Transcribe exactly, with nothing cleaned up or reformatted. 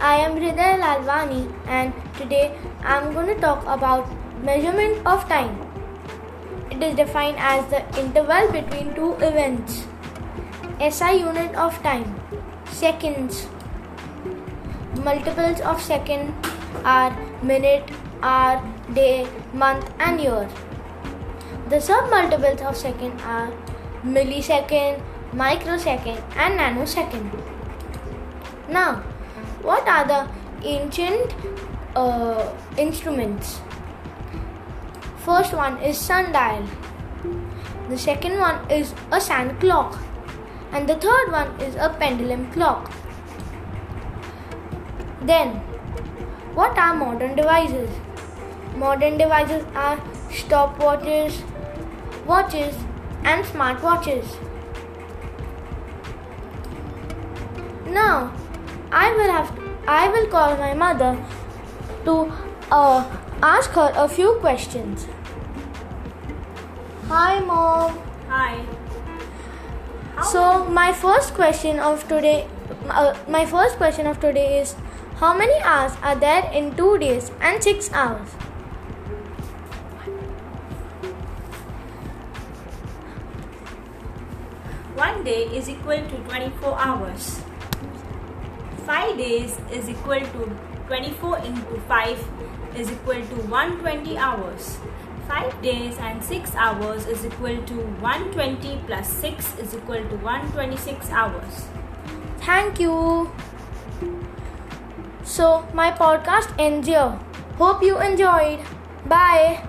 I am Hriday Lalwani and today I am going to talk about measurement of time. It is defined as the interval between two events. S I unit of time, seconds. Multiples of second are minute, hour, day, month and year. The sub-multiples of second are millisecond, microsecond and nanosecond. Now, what are the ancient uh, instruments? First one is sundial. The second one is a sand clock. And the third one is a pendulum clock. Then, what are modern devices? Modern devices are stopwatches, watches and smartwatches. Now, I will have to, I will call my mother to uh, ask her a few questions. Hi, Mom. Hi. How so my first question of today, uh, my first question of today is, how many hours are there in two days and six hours? One day is equal to twenty-four hours. five days is equal to twenty-four into five is equal to one hundred twenty hours. five days and six hours is equal to one hundred twenty plus six is equal to one hundred twenty-six hours. Thank you. So my podcast ends here. Hope you enjoyed. Bye.